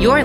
You're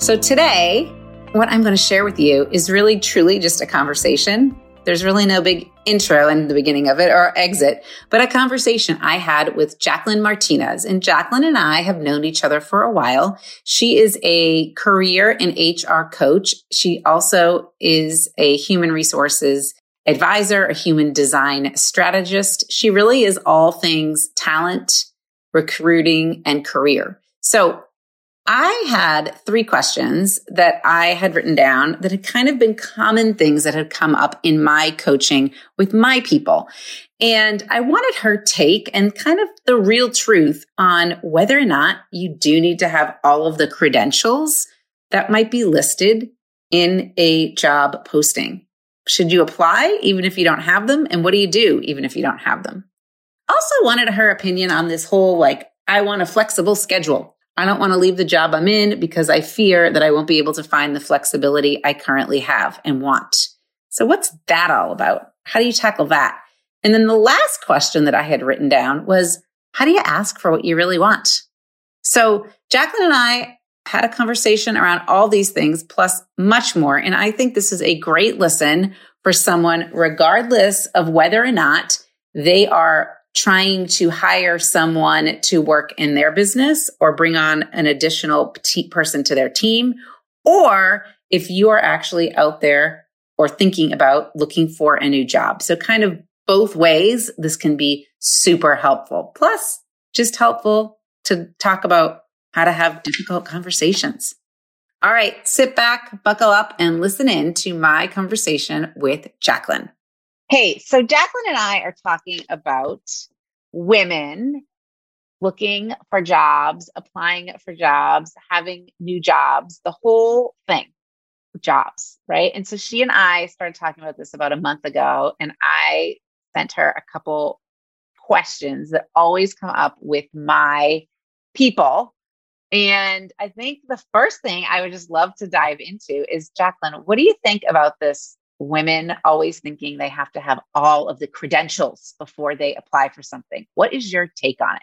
So today, what I'm going to share with you is really, truly just a conversation. There's really no big intro in the beginning of it or exit, but a conversation I had with Jacqueline Martinez. And Jacqueline and I have known each other for a while. She is a career and HR coach. She also is a human resources advisor, a human design strategist. She really is all things talent, recruiting, and career. So I had three questions that I had written down that had kind of been common things that had come up in my coaching with my people. And I wanted her take and kind of the real truth on whether or not you do need to have all of the credentials that might be listed in a job posting. Should you apply even if you don't have them? And what do you do even if you don't have them? Also wanted her opinion on this whole, I want a flexible schedule. I don't want to leave the job I'm in because I fear that I won't be able to find the flexibility I currently have and want. So what's that all about? How do you tackle that? And then the last question that I had written down was, how do you ask for what you really want? So Jacqueline and I had a conversation around all these things, plus much more. And I think this is a great listen for someone, regardless of whether or not they are trying to hire someone to work in their business or bring on an additional person to their team, or if you are actually out there or thinking about looking for a new job. So kind of both ways, this can be super helpful. Plus, just helpful to talk about how to have difficult conversations. All right, sit back, buckle up, and listen in to my conversation with Jacqueline. Hey, so Jacqueline and I are talking about women looking for jobs, applying for jobs, having new jobs, the whole thing, jobs, right? And so she and I started talking about this about a month ago, and I sent her a couple questions that always come up with my people. And I think the first thing I would just love to dive into is, Jacqueline, what do you think about this? Women always thinking they have to have all of the credentials before they apply for something. What is your take on it?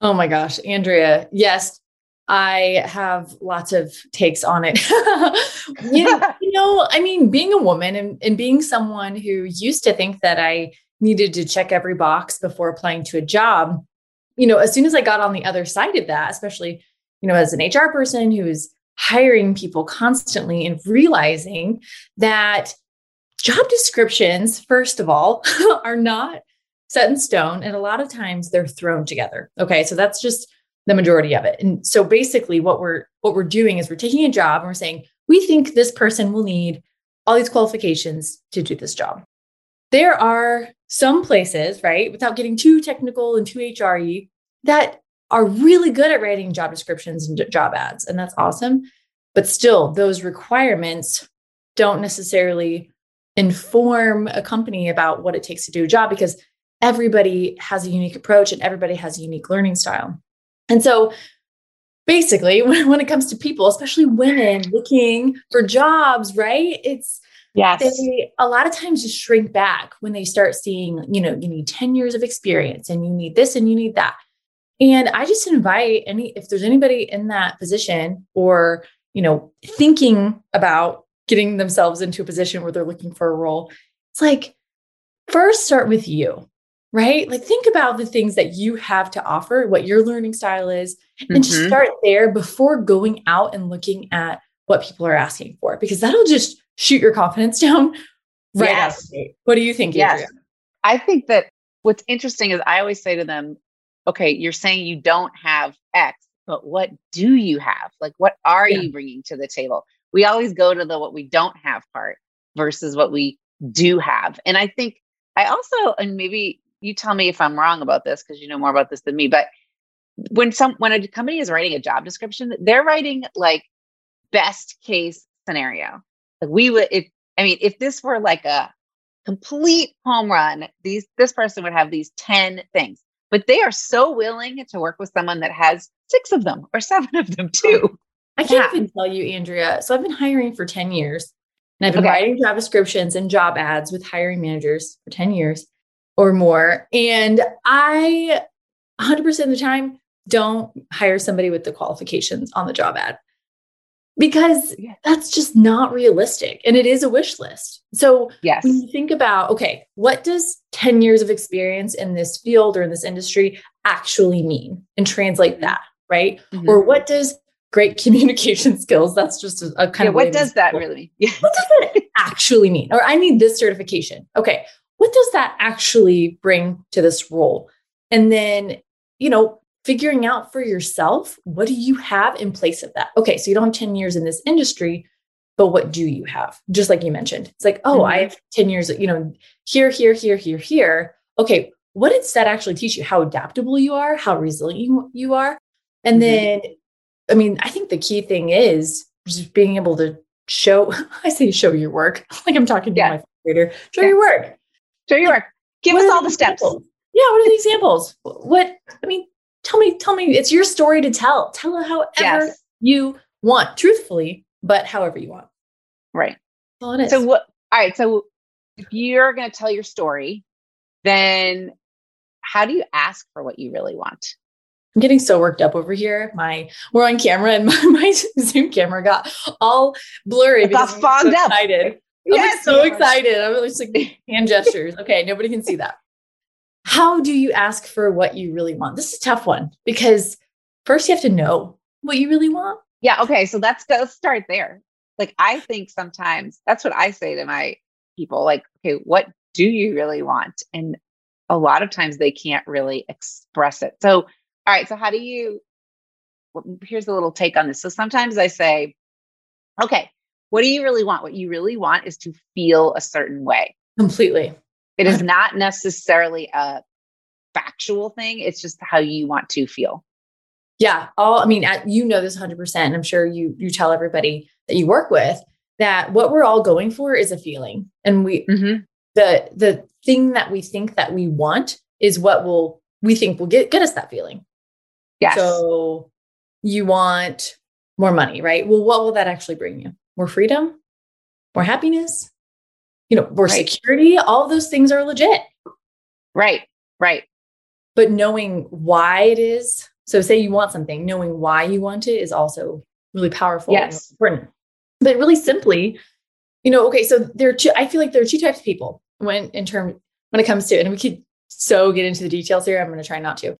Oh my gosh, Andrea. Yes, I have lots of takes on it. Being a woman and being someone who used to think that I needed to check every box before applying to a job, as soon as I got on the other side of that, especially, as an HR person who is hiring people constantly and realizing that job descriptions, first of all, are not set in stone. And a lot of times they're thrown together. Okay. So that's just the majority of it. And so basically what we're doing is we're taking a job and we're saying, we think this person will need all these qualifications to do this job. There are some places, right, without getting too technical and too HR-y, that are really good at writing job descriptions and job ads. And that's awesome. But still, those requirements don't necessarily inform a company about what it takes to do a job, because everybody has a unique approach and everybody has a unique learning style. And so basically when it comes to people, especially women looking for jobs, right? It's, yes, they a lot of times just shrink back when they start seeing, you know, you need 10 years of experience and you need this and you need that. And I just invite if there's anybody in that position or, you know, thinking about getting themselves into a position where they're looking for a role, it's like, first start with you, right? Like think about the things that you have to offer, what your learning style is, and just start there before going out and looking at what people are asking for, because that'll just shoot your confidence down right out. What do you think, Andrea? Yes. I think that what's interesting is I always say to them, okay, you're saying you don't have X, but what do you have? Like, what are you bringing to the table? We always go to the what we don't have part versus what we do have. And I think I also, and maybe you tell me if I'm wrong about this, because you know more about this than me, but when a company is writing a job description, they're writing like best case scenario. Like if this were like a complete home run, this person would have these 10 things. But they are so willing to work with someone that has 6 of them or 7 of them too. I can't even tell you, Andrea. So I've been hiring for 10 years and I've been writing job descriptions and job ads with hiring managers for 10 years or more. And I 100% of the time don't hire somebody with the qualifications on the job ad because that's just not realistic. And it is a wish list. So when you think about, okay, what does 10 years of experience in this field or in this industry actually mean, and translate that, right? Mm-hmm. Or what does great communication skills, that's just a kind of, what does that really, what does that actually mean? Or I need this certification. Okay. What does that actually bring to this role? And then, you know, figuring out for yourself, what do you have in place of that? Okay. So you don't have 10 years in this industry, but what do you have? Just like you mentioned, it's like, oh, I have 10 years, you know, here. Okay. What does that actually teach you? How adaptable you are, how resilient you are. And then, I mean, I think the key thing is just being able to show your work. Like I'm talking to my grader, show your work. Give us all the steps. Examples? Yeah. What are the examples? Tell me, it's your story to tell. Tell it however you want, truthfully, but however you want. Right. That's all it is. All right. So if you're going to tell your story, then how do you ask for what you really want? I'm getting so worked up over here. We're on camera and my Zoom camera got all blurry. Because got fogged up. I'm so excited. I'm just like hand gestures. Okay. Nobody can see that. How do you ask for what you really want? This is a tough one because first you have to know what you really want. Yeah. Okay. So let's start there. Like, I think sometimes that's what I say to my people, like, okay, what do you really want? And a lot of times they can't really express it. So, all right. So here's a little take on this. So sometimes I say, okay, what do you really want? What you really want is to feel a certain way. Completely. It is not necessarily a factual thing. It's just how you want to feel. Yeah. You know this 100%. And I'm sure you tell everybody that you work with that what we're all going for is a feeling. And we, the thing that we think that we want is what we think will get us that feeling. Yes. So you want more money, right? Well, what will that actually bring you? More freedom, more happiness, you know, more security, all those things are legit. Right. Right. But knowing why it is. So say you want something, knowing why you want it is also really powerful. Yes. And important. But really simply, you know, okay. So I feel like there are two types of people when it comes to, and we could so get into the details here. I'm going to try not to.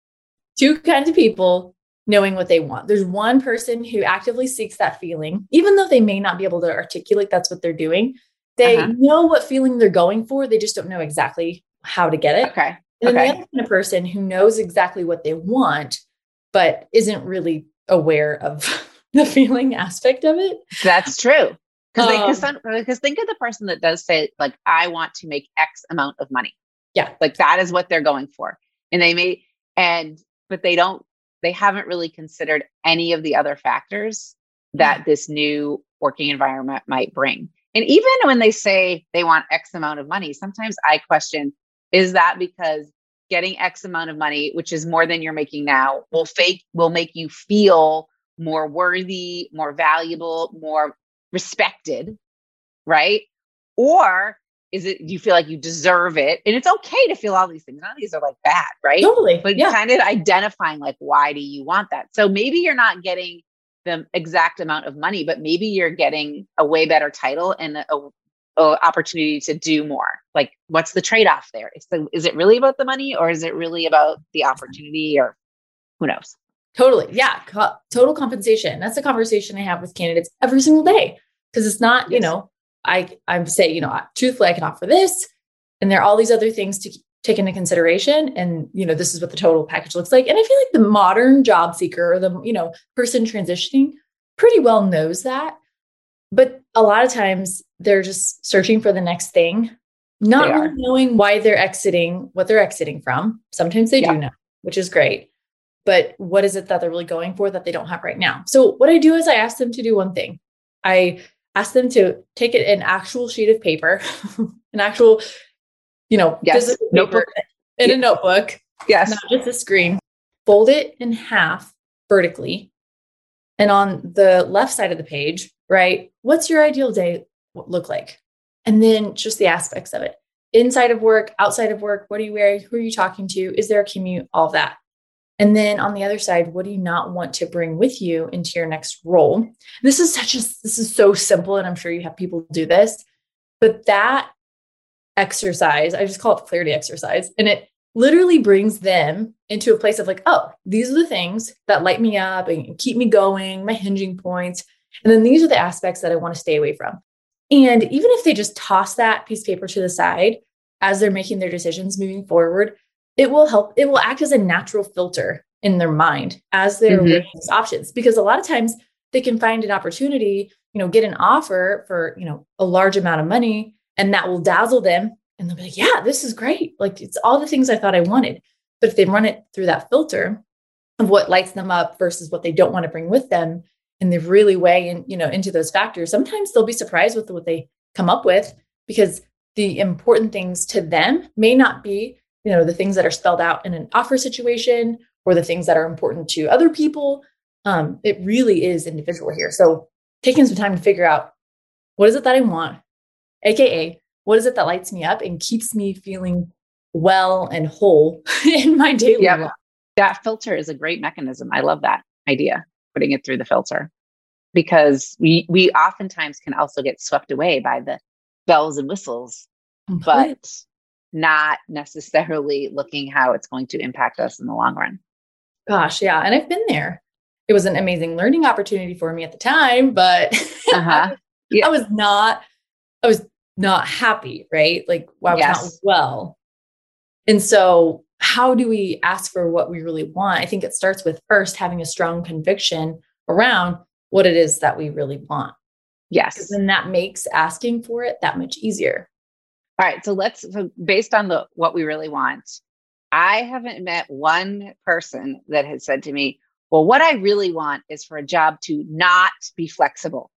Two kinds of people knowing what they want. There's one person who actively seeks that feeling, even though they may not be able to articulate that's what they're doing. They know what feeling they're going for. They just don't know exactly how to get it. Okay. And then the other kind of person who knows exactly what they want, but isn't really aware of the feeling aspect of it. That's true. Because think of the person that does say, like, I want to make X amount of money. Yeah. Like that is what they're going for. And but they haven't really considered any of the other factors that this new working environment might bring. And even when they say they want X amount of money, sometimes I question, is that because getting X amount of money, which is more than you're making now, will make you feel more worthy, more valuable, more respected, right? Or is it, you feel like you deserve it? And it's okay to feel all these things. None of these are like bad, right? Totally. But kind of identifying like, why do you want that? So maybe you're not getting the exact amount of money, but maybe you're getting a way better title and an opportunity to do more. Like, what's the trade-off there? Is it really about the money, or is it really about the opportunity, or who knows? Totally. Yeah. Total compensation. That's a conversation I have with candidates every single day. Cause it's not, you know, I say, you know, truthfully, I can offer this, and there are all these other things to take into consideration. And, you know, this is what the total package looks like. And I feel like the modern job seeker, or the, you know, person transitioning pretty well knows that, but a lot of times they're just searching for the next thing, not really knowing why they're exiting, what they're exiting from. Sometimes they do know, which is great. But what is it that they're really going for that they don't have right now? So what I do is I ask them to do one thing. I ask them to take an actual sheet of paper, an actual, you know, physical notebook in a notebook. Yes. Not just a screen. Fold it in half vertically. And on the left side of the page, right? What's your ideal day look like? And then just the aspects of it. Inside of work, outside of work, what are you wearing? Who are you talking to? Is there a commute? All of that. And then on the other side, what do you not want to bring with you into your next role? This is so simple. And I'm sure you have people do this, but that exercise, I just call it clarity exercise. And it literally brings them into a place of like, oh, these are the things that light me up and keep me going, my hinging points. And then these are the aspects that I want to stay away from. And even if they just toss that piece of paper to the side as they're making their decisions moving forward, it will help. It will act as a natural filter in their mind as they're weighing these options, because a lot of times they can find an opportunity, you know, get an offer for, you know, a large amount of money, and that will dazzle them. And they'll be like, yeah, this is great. Like, it's all the things I thought I wanted. But if they run it through that filter of what lights them up versus what they don't want to bring with them, and they really weigh in, you know, into those factors, sometimes they'll be surprised with what they come up with, because the important things to them may not be, you know, the things that are spelled out in an offer situation, or the things that are important to other people. It really is individual here. So taking some time to figure out, what is it that I want? AKA, what is it that lights me up and keeps me feeling well and whole in my daily life? That filter is a great mechanism. I love that idea, putting it through the filter, because we oftentimes can also get swept away by the bells and whistles, but not necessarily looking how it's going to impact us in the long run. Gosh. Yeah. And I've been there. It was an amazing learning opportunity for me at the time, but I was not happy. Right. Like, I was not well. And so how do we ask for what we really want? I think it starts with first having a strong conviction around what it is that we really want. Yes. Because then that makes asking for it that much easier. All right. So based on what we really want, I haven't met one person that has said to me, well, what I really want is for a job to not be flexible.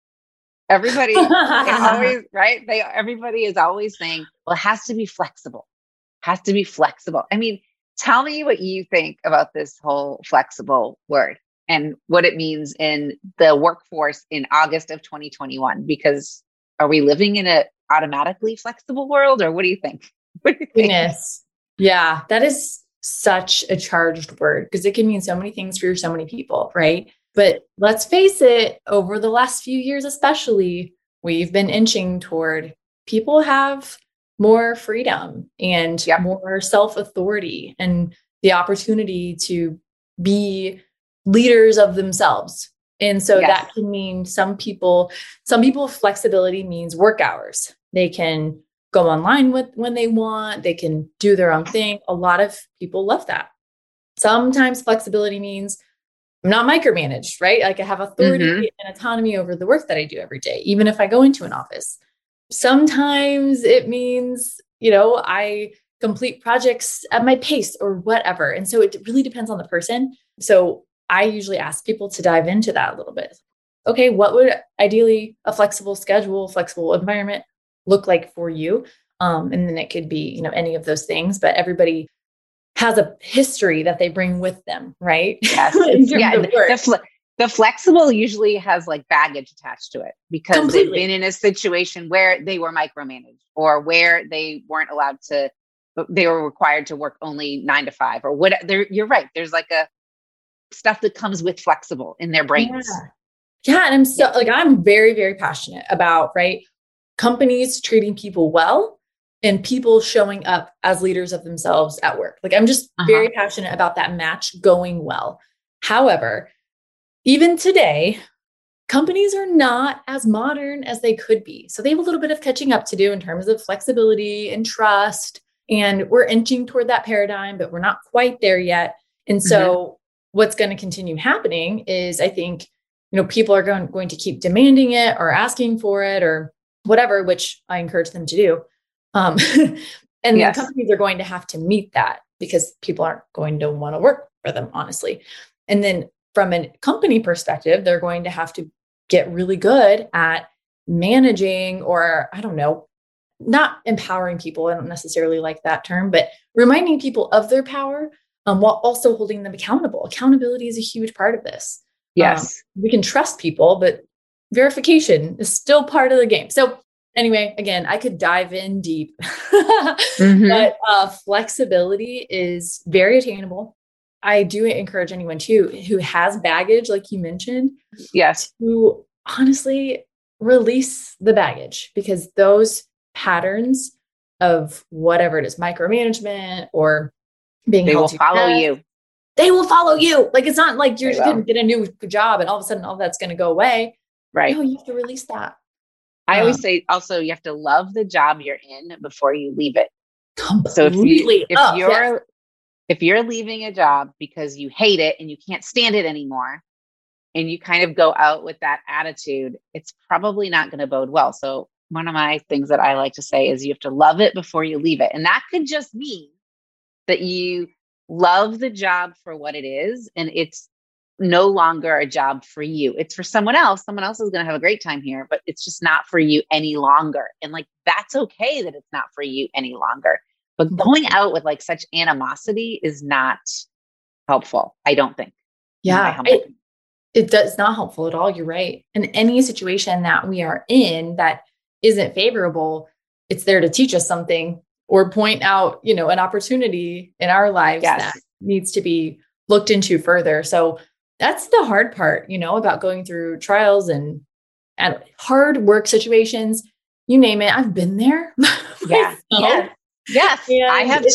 Everybody everybody is always saying, well, it has to be flexible, has to be flexible. I mean, tell me what you think about this whole flexible word and what it means in the workforce in August of 2021, because are we living in a automatically flexible world, or what do you think? Yeah, that is such a charged word, because it can mean so many things for so many people, right? But let's face it, over the last few years, especially, we've been inching toward people have more freedom and more self-authority and the opportunity to be leaders of themselves. And so that can mean some people flexibility means work hours. They can go online when they want, they can do their own thing. A lot of people love that. Sometimes flexibility means I'm not micromanaged, right? Like I have authority and autonomy over the work that I do every day, even if I go into an office. Sometimes it means, you know, I complete projects at my pace or whatever. And so it really depends on the person. So I usually ask people to dive into that a little bit. Okay, what would ideally a flexible schedule, flexible environment look like for you? And then it could be, you know, any of those things, but everybody has a history that they bring with them, right? Yes. Yeah, The flexible usually has like baggage attached to it because they've been in a situation where they were micromanaged or where they weren't allowed to, they were required to work only 9 to 5 or what. You're right. There's like a stuff that comes with flexible in their brains. Yeah. And I'm so like, I'm very, very passionate about, right, companies treating people well and people showing up as leaders of themselves at work. Like I'm just very passionate about that match going well. However, even today, companies are not as modern as they could be. So they have a little bit of catching up to do in terms of flexibility and trust. And we're inching toward that paradigm, but we're not quite there yet. And so what's going to continue happening is I think, you know, people are going to keep demanding it or asking for it or whatever, which I encourage them to do. And the companies are going to have to meet that because people aren't going to want to work for them, honestly. And then from a company perspective, they're going to have to get really good at managing or, I don't know, not empowering people. I don't necessarily like that term, but reminding people of their power while also holding them accountable. Accountability is a huge part of this. Yes. We can trust people, but verification is still part of the game. So anyway, again, I could dive in deep, but flexibility is very attainable. I do encourage anyone too, who has baggage, like you mentioned, to honestly release the baggage because those patterns of whatever it is, micromanagement or being held to account, they will follow you. Like, it's not like you're just going to get a new job and all of a sudden all that's going to go away. Right. No, you have to release that. I always say also, you have to love the job you're in before you leave it. Completely. So if you're leaving a job because you hate it and you can't stand it anymore and you kind of go out with that attitude, it's probably not going to bode well. So one of my things that I like to say is you have to love it before you leave it. And that could just mean that you love the job for what it is and it's no longer a job for you. It's for someone else. Someone else is going to have a great time here, but it's just not for you any longer. And like, that's okay that it's not for you any longer. But going out with like such animosity is not helpful, I don't think. Yeah, it's not helpful at all. You're right. And any situation that we are in that isn't favorable, it's there to teach us something or point out, you know, an opportunity in our lives that needs to be looked into further. So that's the hard part, you know, about going through trials and hard work situations. You name it, I've been there. Yes, and I have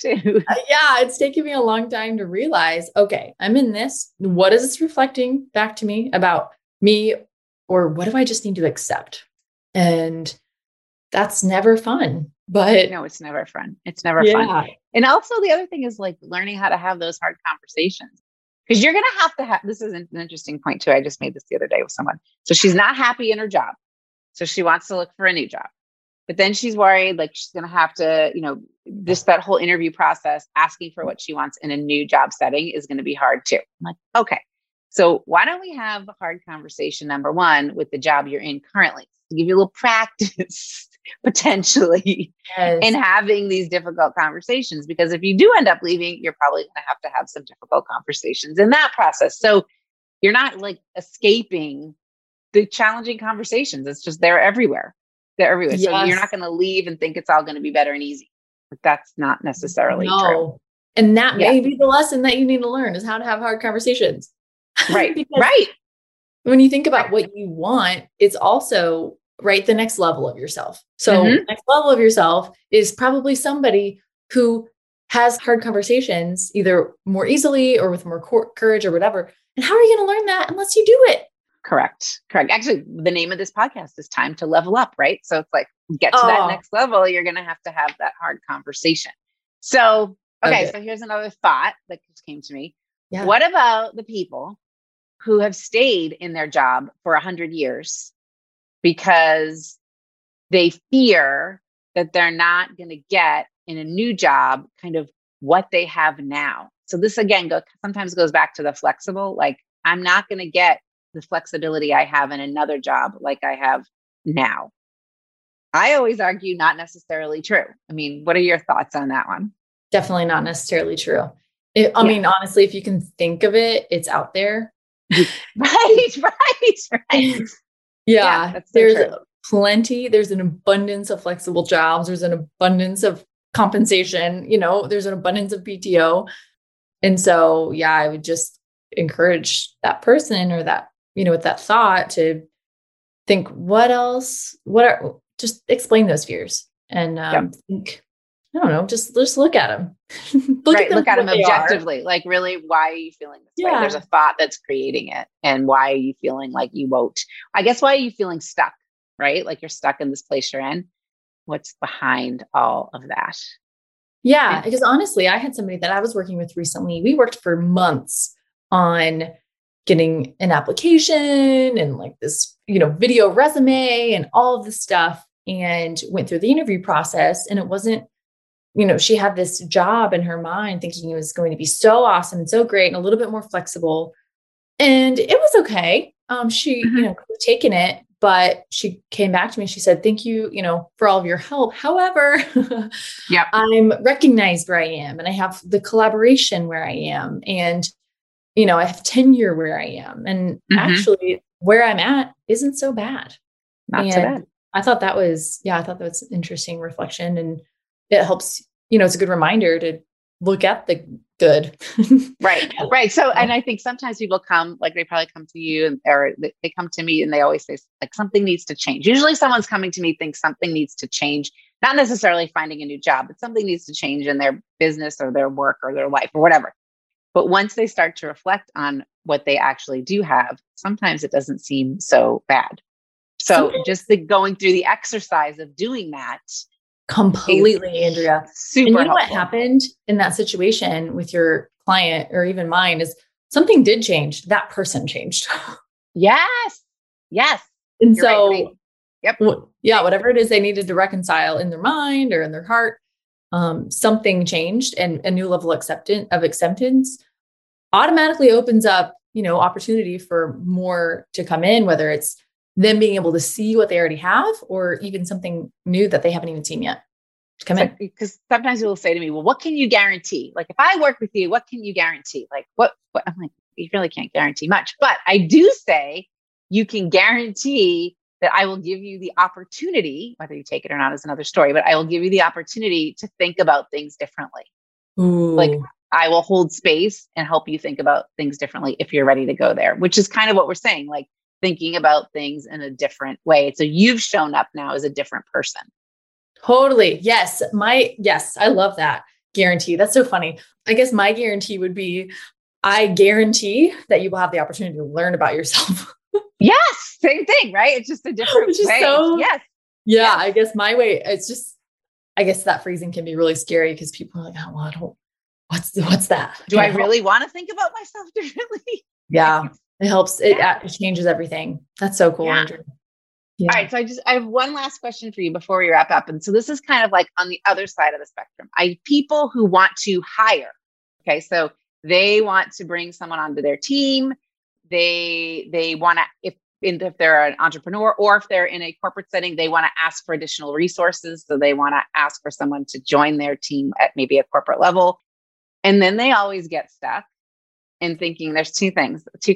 too. Yeah. It's taken me a long time to realize, okay, I'm in this. What is this reflecting back to me about me? Or what do I just need to accept? And that's never fun, but no, it's never fun. It's never fun. And also the other thing is like learning how to have those hard conversations because you're going to have, this is an interesting point too. I just made this the other day with someone. So she's not happy in her job. So she wants to look for a new job. But then she's worried, like she's going to have to, you know, just that whole interview process, asking for what she wants in a new job setting is going to be hard too. I'm like, okay, so why don't we have a hard conversation, number one, with the job you're in currently, to give you a little practice potentially in having these difficult conversations, because if you do end up leaving, you're probably going to have some difficult conversations in that process. So you're not like escaping the challenging conversations. It's just they're everywhere. They're everywhere. Yes. So you're not going to leave and think it's all going to be better and easy. But that's not necessarily true. And that may be the lesson that you need to learn is how to have hard conversations. Right. Right. When you think about what you want, it's also the next level of yourself. So the next level of yourself is probably somebody who has hard conversations either more easily or with more courage or whatever. And how are you going to learn that unless you do it? Correct. Actually, the name of this podcast is Time to Level Up, right? So it's like, get to that next level, you're going to have that hard conversation. So, okay. So here's another thought that just came to me. Yeah. What about the people who have stayed in their job for 100 years because they fear that they're not going to get in a new job kind of what they have now? So this again, sometimes goes back to the flexible, like I'm not going to get the flexibility I have in another job like I have now. I always argue not necessarily true. I mean, what are your thoughts on that one? Definitely not necessarily true. I mean, honestly, if you can think of it, it's out there. Right. Yeah, that's so true. Plenty. There's an abundance of flexible jobs. There's an abundance of compensation. You know, there's an abundance of PTO. And so, yeah, I would just encourage that person or that, you know, with that thought to think, what else, just explain those fears and think, I don't know, just look at them. Look at them objectively. Like, really, why are you feeling this way? There's a thought that's creating it. And why are you feeling like you won't? I guess, why are you feeling stuck, right? Like, you're stuck in this place you're in. What's behind all of that? Yeah. And because honestly, I had somebody that I was working with recently. We worked for months on getting an application and like this, you know, video resume and all of this stuff, and went through the interview process. And it wasn't, you know, she had this job in her mind thinking it was going to be so awesome and so great and a little bit more flexible. And it was okay. She, you know, could have taken it, but she came back to me and she said, thank you, you know, for all of your help. However, I'm recognized where I am, and I have the collaboration where I am, and, you know, I have tenure where I am, and actually where I'm at isn't so bad. Not so bad. I thought that was an interesting reflection, and it helps, you know, it's a good reminder to look at the good. Right. So, and I think sometimes people come, like, they probably come to you or they come to me and they always say like, something needs to change. Usually someone's coming to me thinks something needs to change, not necessarily finding a new job, but something needs to change in their business or their work or their life or whatever. But once they start to reflect on what they actually do have, sometimes it doesn't seem so bad. So just the going through the exercise of doing that. Completely, Andrea. Super. And you know helpful. What happened in that situation with your client or even mine is something did change. That person changed. Yes. And you're so, right. Whatever it is they needed to reconcile in their mind or in their heart, something changed, and a new level of acceptance automatically opens up, you know, opportunity for more to come in, whether it's them being able to see what they already have, or even something new that they haven't even seen yet. Because sometimes people say to me, well, what can you guarantee? Like, if I work with you, what can you guarantee? Like, what? I'm like, you really can't guarantee much. But I do say you can guarantee that I will give you the opportunity, whether you take it or not is another story, but I will give you the opportunity to think about things differently. Ooh. Like, I will hold space and help you think about things differently if you're ready to go there, which is kind of what we're saying. Like, thinking about things in a different way. So you've shown up now as a different person. Totally. Yes. I love that guarantee. That's so funny. I guess my guarantee would be, I guarantee that you will have the opportunity to learn about yourself. Yes. Same thing, right? It's just a different way. So, yes. Yeah. I guess my way, it's just, I guess that phrasing can be really scary because people are like, oh, well, I don't, what's that? Do I really want to think about myself differently? Yeah. It helps. It changes everything. That's so cool. Yeah. Andrew. Yeah. All right. So I have one last question for you before we wrap up. And so this is kind of like on the other side of the spectrum. People who want to hire. Okay. So they want to bring someone onto their team. They want to, if they're an entrepreneur or if they're in a corporate setting, they want to ask for additional resources. So they want to ask for someone to join their team at maybe a corporate level. And then they always get stuck. And thinking there's two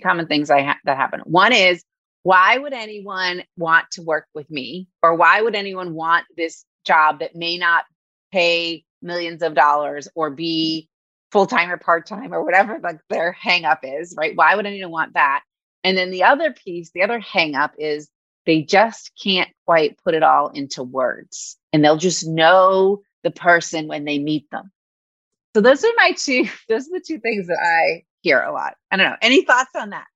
common things that happen. One is, why would anyone want to work with me? Or why would anyone want this job that may not pay millions of dollars or be full-time or part-time or whatever like their hang-up is, right? Why would anyone want that? And then the other piece, the other hang-up is they just can't quite put it all into words. And they'll just know the person when they meet them. So those are the two things that I hear a lot. I don't know. Any thoughts on that?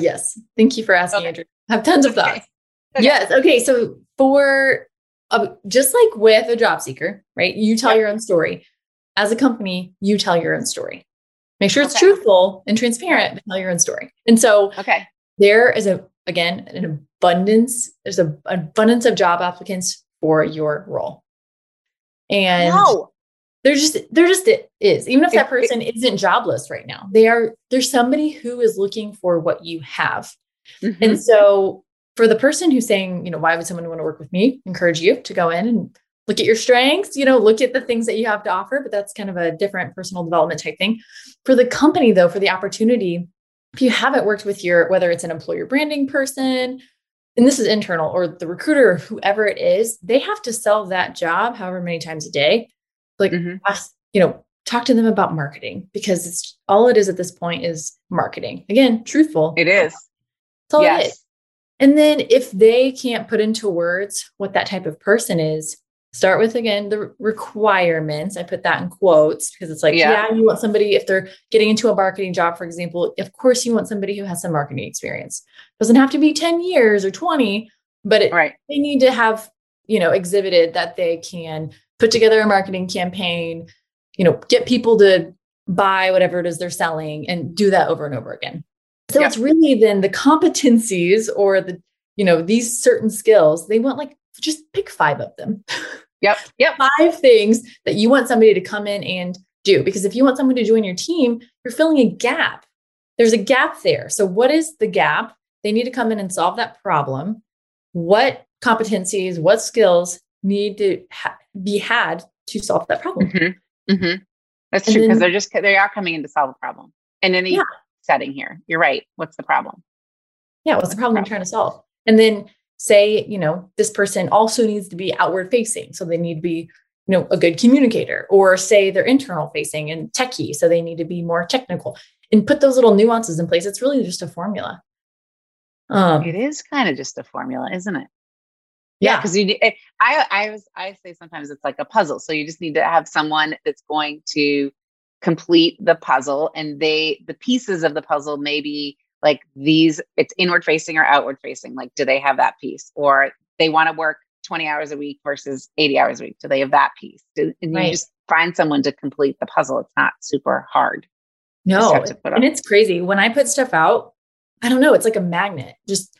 Yes. Thank you for asking, Andrew. I have tons of thoughts. Okay. Yes. Okay. So for just like with a job seeker, right? You tell your own story. As a company, you tell your own story. Make sure it's truthful and transparent, but tell your own story. And so there is an abundance. There's an abundance of job applicants for your role. And there just is, even if that person isn't jobless right now, there's somebody who is looking for what you have. Mm-hmm. And so for the person who's saying, you know, why would someone want to work with me? Encourage you to go in and look at your strengths, you know, look at the things that you have to offer, but that's kind of a different personal development type thing. For the company though, for the opportunity If you haven't worked with your, whether it's an employer branding person, and this is internal, or the recruiter, or whoever it is, they have to sell that job however many times a day. Like, ask, you know, talk to them about marketing, because it's all it is at this point is marketing. Again, truthful. It is. That's all it is. And then if they can't put into words what that type of person is, start with, again, the requirements. I put that in quotes because it's like, you want somebody, if they're getting into a marketing job, for example, of course you want somebody who has some marketing experience. Doesn't have to be 10 years or 20, but they need to have, you know, exhibited that they can put together a marketing campaign, you know, get people to buy whatever it is they're selling, and do that over and over again. So it's really then the competencies, or the, you know, these certain skills, they want, like, just pick 5 of them. Yep. 5 things that you want somebody to come in and do, because if you want someone to join your team, you're filling a gap. There's a gap there. So what is the gap? They need to come in and solve that problem. What competencies, what skills need to be had to solve that problem? That's true. Because they are coming in to solve a problem in any setting here. You're right. What's the problem? Yeah. What's the problem I'm trying to solve? And then say, you know, this person also needs to be outward facing. So they need to be, you know, a good communicator, or say they're internal facing and techie. So they need to be more technical, and put those little nuances in place. It's really just a formula. It is kind of just a formula, isn't it? Yeah. Cause I say sometimes it's like a puzzle. So you just need to have someone that's going to complete the puzzle, and the pieces of the puzzle may be like these, it's inward facing or outward facing. Like, do they have that piece? Or they want to work 20 hours a week versus 80 hours a week. Do they have that piece? You just find someone to complete the puzzle. It's not super hard. No. And it's crazy. When I put stuff out, I don't know, it's like a magnet. Just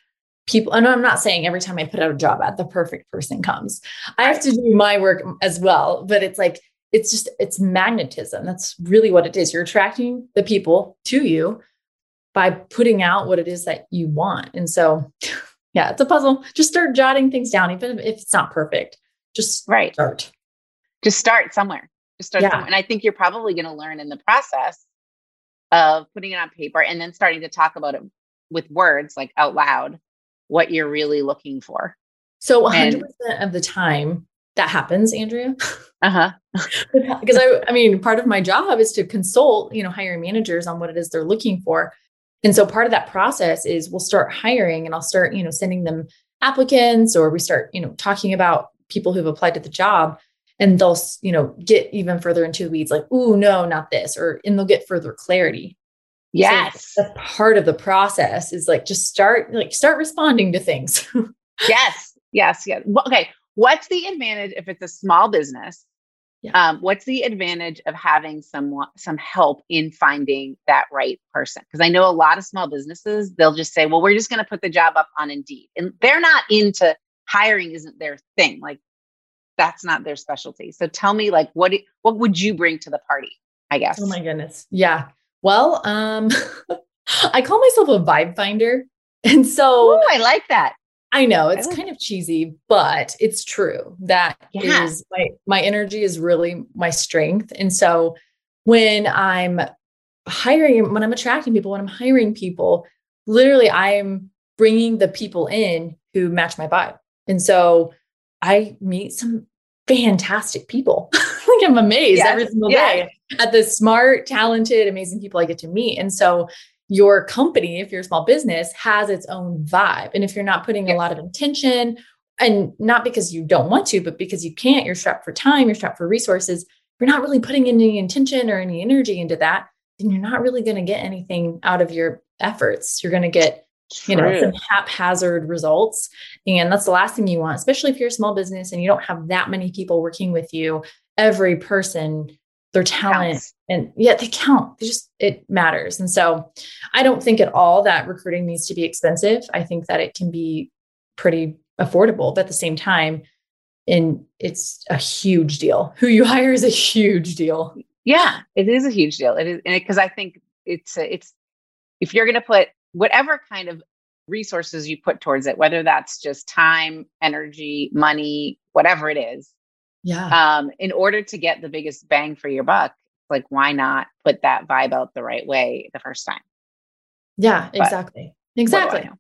people. And I'm not saying every time I put out a job ad, the perfect person comes. I have to do my work as well, but it's like, it's just, it's magnetism. That's really what it is. You're attracting the people to you by putting out what it is that you want. And so, yeah, it's a puzzle. Just start jotting things down. Even if it's not perfect, just start. Just start somewhere. Somewhere. And I think you're probably going to learn in the process of putting it on paper and then starting to talk about it with words, like out loud, what you're really looking for. So 100% of the time that happens, Andrea. Because I mean, part of my job is to consult, you know, hiring managers on what it is they're looking for. And so part of that process is we'll start hiring, and I'll start, you know, sending them applicants, or we start, you know, talking about people who've applied to the job, and they'll, you know, get even further into the weeds, like, ooh, no, not this, and they'll get further clarity. Yes. So that's part of the process, is like, just start responding to things. Yes. Well, okay. What's the advantage if it's a small business? What's the advantage of having some help in finding that right person? Because I know a lot of small businesses, they'll just say, well, we're just going to put the job up on Indeed. And they're not into hiring, isn't their thing. Like, that's not their specialty. So tell me, like, what would you bring to the party, I guess? Oh my goodness. Yeah. Well, I call myself a vibe finder. And so I like that. I know it's kind of cheesy, but it's true. That is my energy is really my strength. And so when I'm attracting people, when I'm hiring people, literally I'm bringing the people in who match my vibe. And so I meet some fantastic people. Like, I'm amazed every single day at the smart, talented, amazing people I get to meet. And so your company, if you're a small business, has its own vibe. And if you're not putting a lot of intention, and not because you don't want to, but because you can't, you're strapped for time, you're strapped for resources. If you're not really putting any intention or any energy into that, then you're not really going to get anything out of your efforts. You're going to get, you know, some haphazard results. And that's the last thing you want, especially if you're a small business and you don't have that many people working with you. Every person, their talent and they count. It matters. And so I don't think at all that recruiting needs to be expensive. I think that it can be pretty affordable, but at the same time, and it's a huge deal. Who you hire is a huge deal. Yeah, it is a huge deal. It is. And because I think it's if you're going to put whatever kind of resources you put towards it, whether that's just time, energy, money, whatever it is, in order to get the biggest bang for your buck, like, why not put that vibe out the right way the first time? Yeah, exactly. But exactly.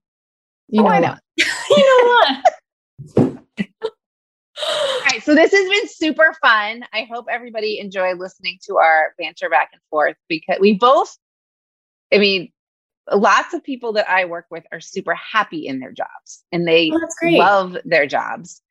You know what? All right. So this has been super fun. I hope everybody enjoyed listening to our banter back and forth, because we both, I mean, lots of people that I work with are super happy in their jobs and they love their jobs.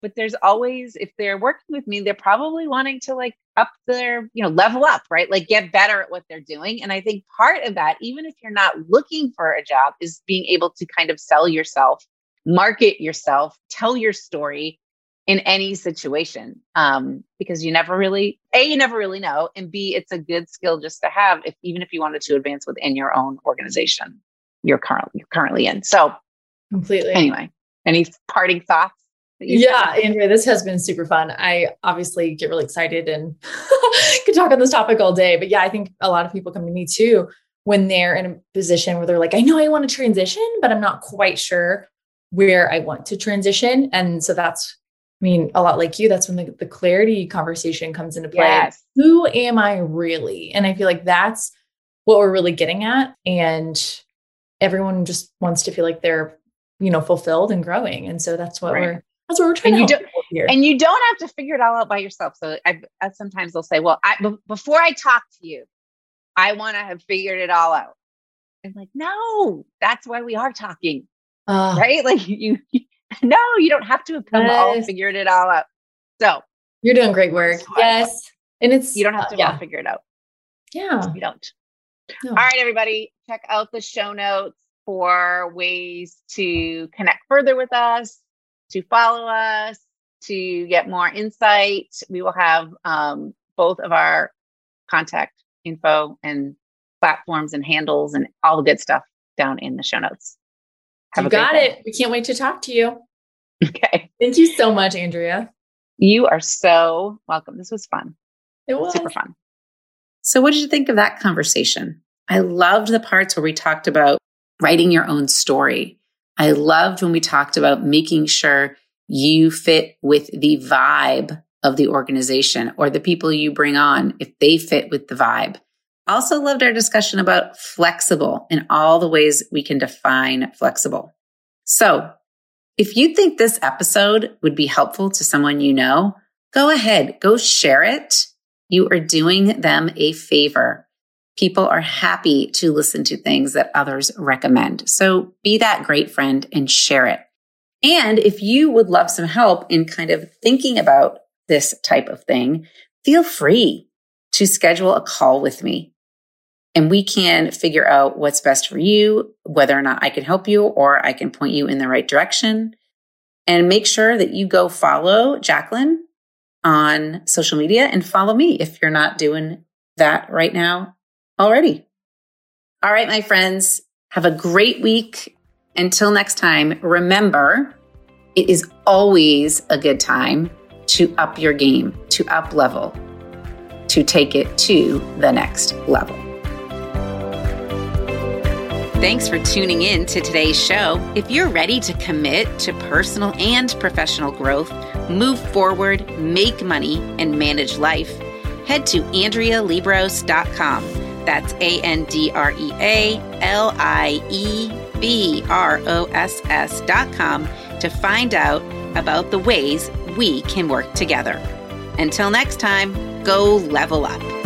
But there's always, if they're working with me, they're probably wanting to like up their, you know, level up, right? Like get better at what they're doing. And I think part of that, even if you're not looking for a job, is being able to kind of sell yourself, market yourself, tell your story in any situation. Because you never really, A, you never really know. And B, it's a good skill just to have if, even if you wanted to advance within your own organization you're currently in. So completely. Anyway, any parting thoughts? Yeah, Andrea, this has been super fun. I obviously get really excited and could talk on this topic all day. But yeah, I think a lot of people come to me too when they're in a position where they're like, I know I want to transition, but I'm not quite sure where I want to transition. And so that's, I mean, a lot like you, that's when the clarity conversation comes into play. Yes. Who am I really? And I feel like that's what we're really getting at. And everyone just wants to feel like they're, you know, fulfilled and growing. And so that's what we're trying to do here. And you don't have to figure it all out by yourself. So I sometimes they'll say, well, before I talk to you, I want to have figured it all out. I'm like, no, that's why we are talking, right? Like you don't have to have come all figured it all out. So you're doing great work. Yes. And you don't have to all figure it out. Yeah. You don't. No. All right, everybody, check out the show notes for ways to connect further with us, to follow us, to get more insight. We will have both of our contact info and platforms and handles and all the good stuff down in the show notes. You got it. We can't wait to talk to you. Okay. Thank you so much, Andrea. You are so welcome. This was fun. It was super fun. So what did you think of that conversation? I loved the parts where we talked about writing your own story. I loved when we talked about making sure you fit with the vibe of the organization or the people you bring on, if they fit with the vibe. Also loved our discussion about flexible and all the ways we can define flexible. So if you think this episode would be helpful to someone you know, go ahead, go share it. You are doing them a favor. People are happy to listen to things that others recommend. So be that great friend and share it. And if you would love some help in kind of thinking about this type of thing, feel free to schedule a call with me. And we can figure out what's best for you, whether or not I can help you or I can point you in the right direction. And make sure that you go follow Jacqueline on social media and follow me if you're not doing that right now already. All right, my friends, have a great week. Until next time, remember, it is always a good time to up your game, to up level, to take it to the next level. Thanks for tuning in to today's show. If you're ready to commit to personal and professional growth, move forward, make money, and manage life, head to andrealibros.com. That's AndreaLibros.com to find out about the ways we can work together. Until next time, go level up.